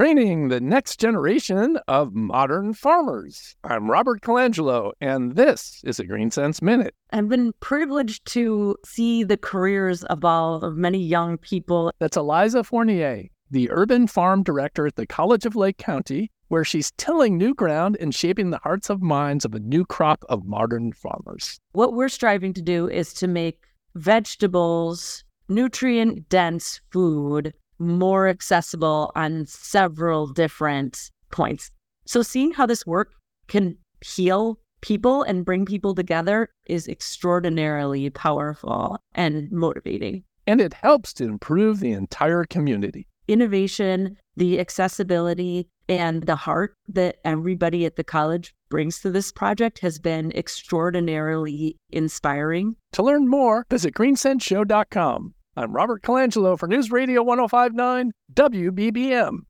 training the next generation of modern farmers. I'm Robert Colangelo, and this is a Green Sense Minute. I've been privileged to see the careers evolve of many young people. That's Eliza Fournier, the urban farm director at the College of Lake County, where she's tilling new ground and shaping the hearts and minds of a new crop of modern farmers. What we're striving to do is to make vegetables, nutrient-dense food, more accessible on several different points. So seeing how this work can heal people and bring people together is extraordinarily powerful and motivating. And it helps to improve the entire community. Innovation, the accessibility, and the heart that everybody at the college brings to this project has been extraordinarily inspiring. To learn more, visit greensenseshow.com. I'm Robert Colangelo for News Radio 105.9 WBBM.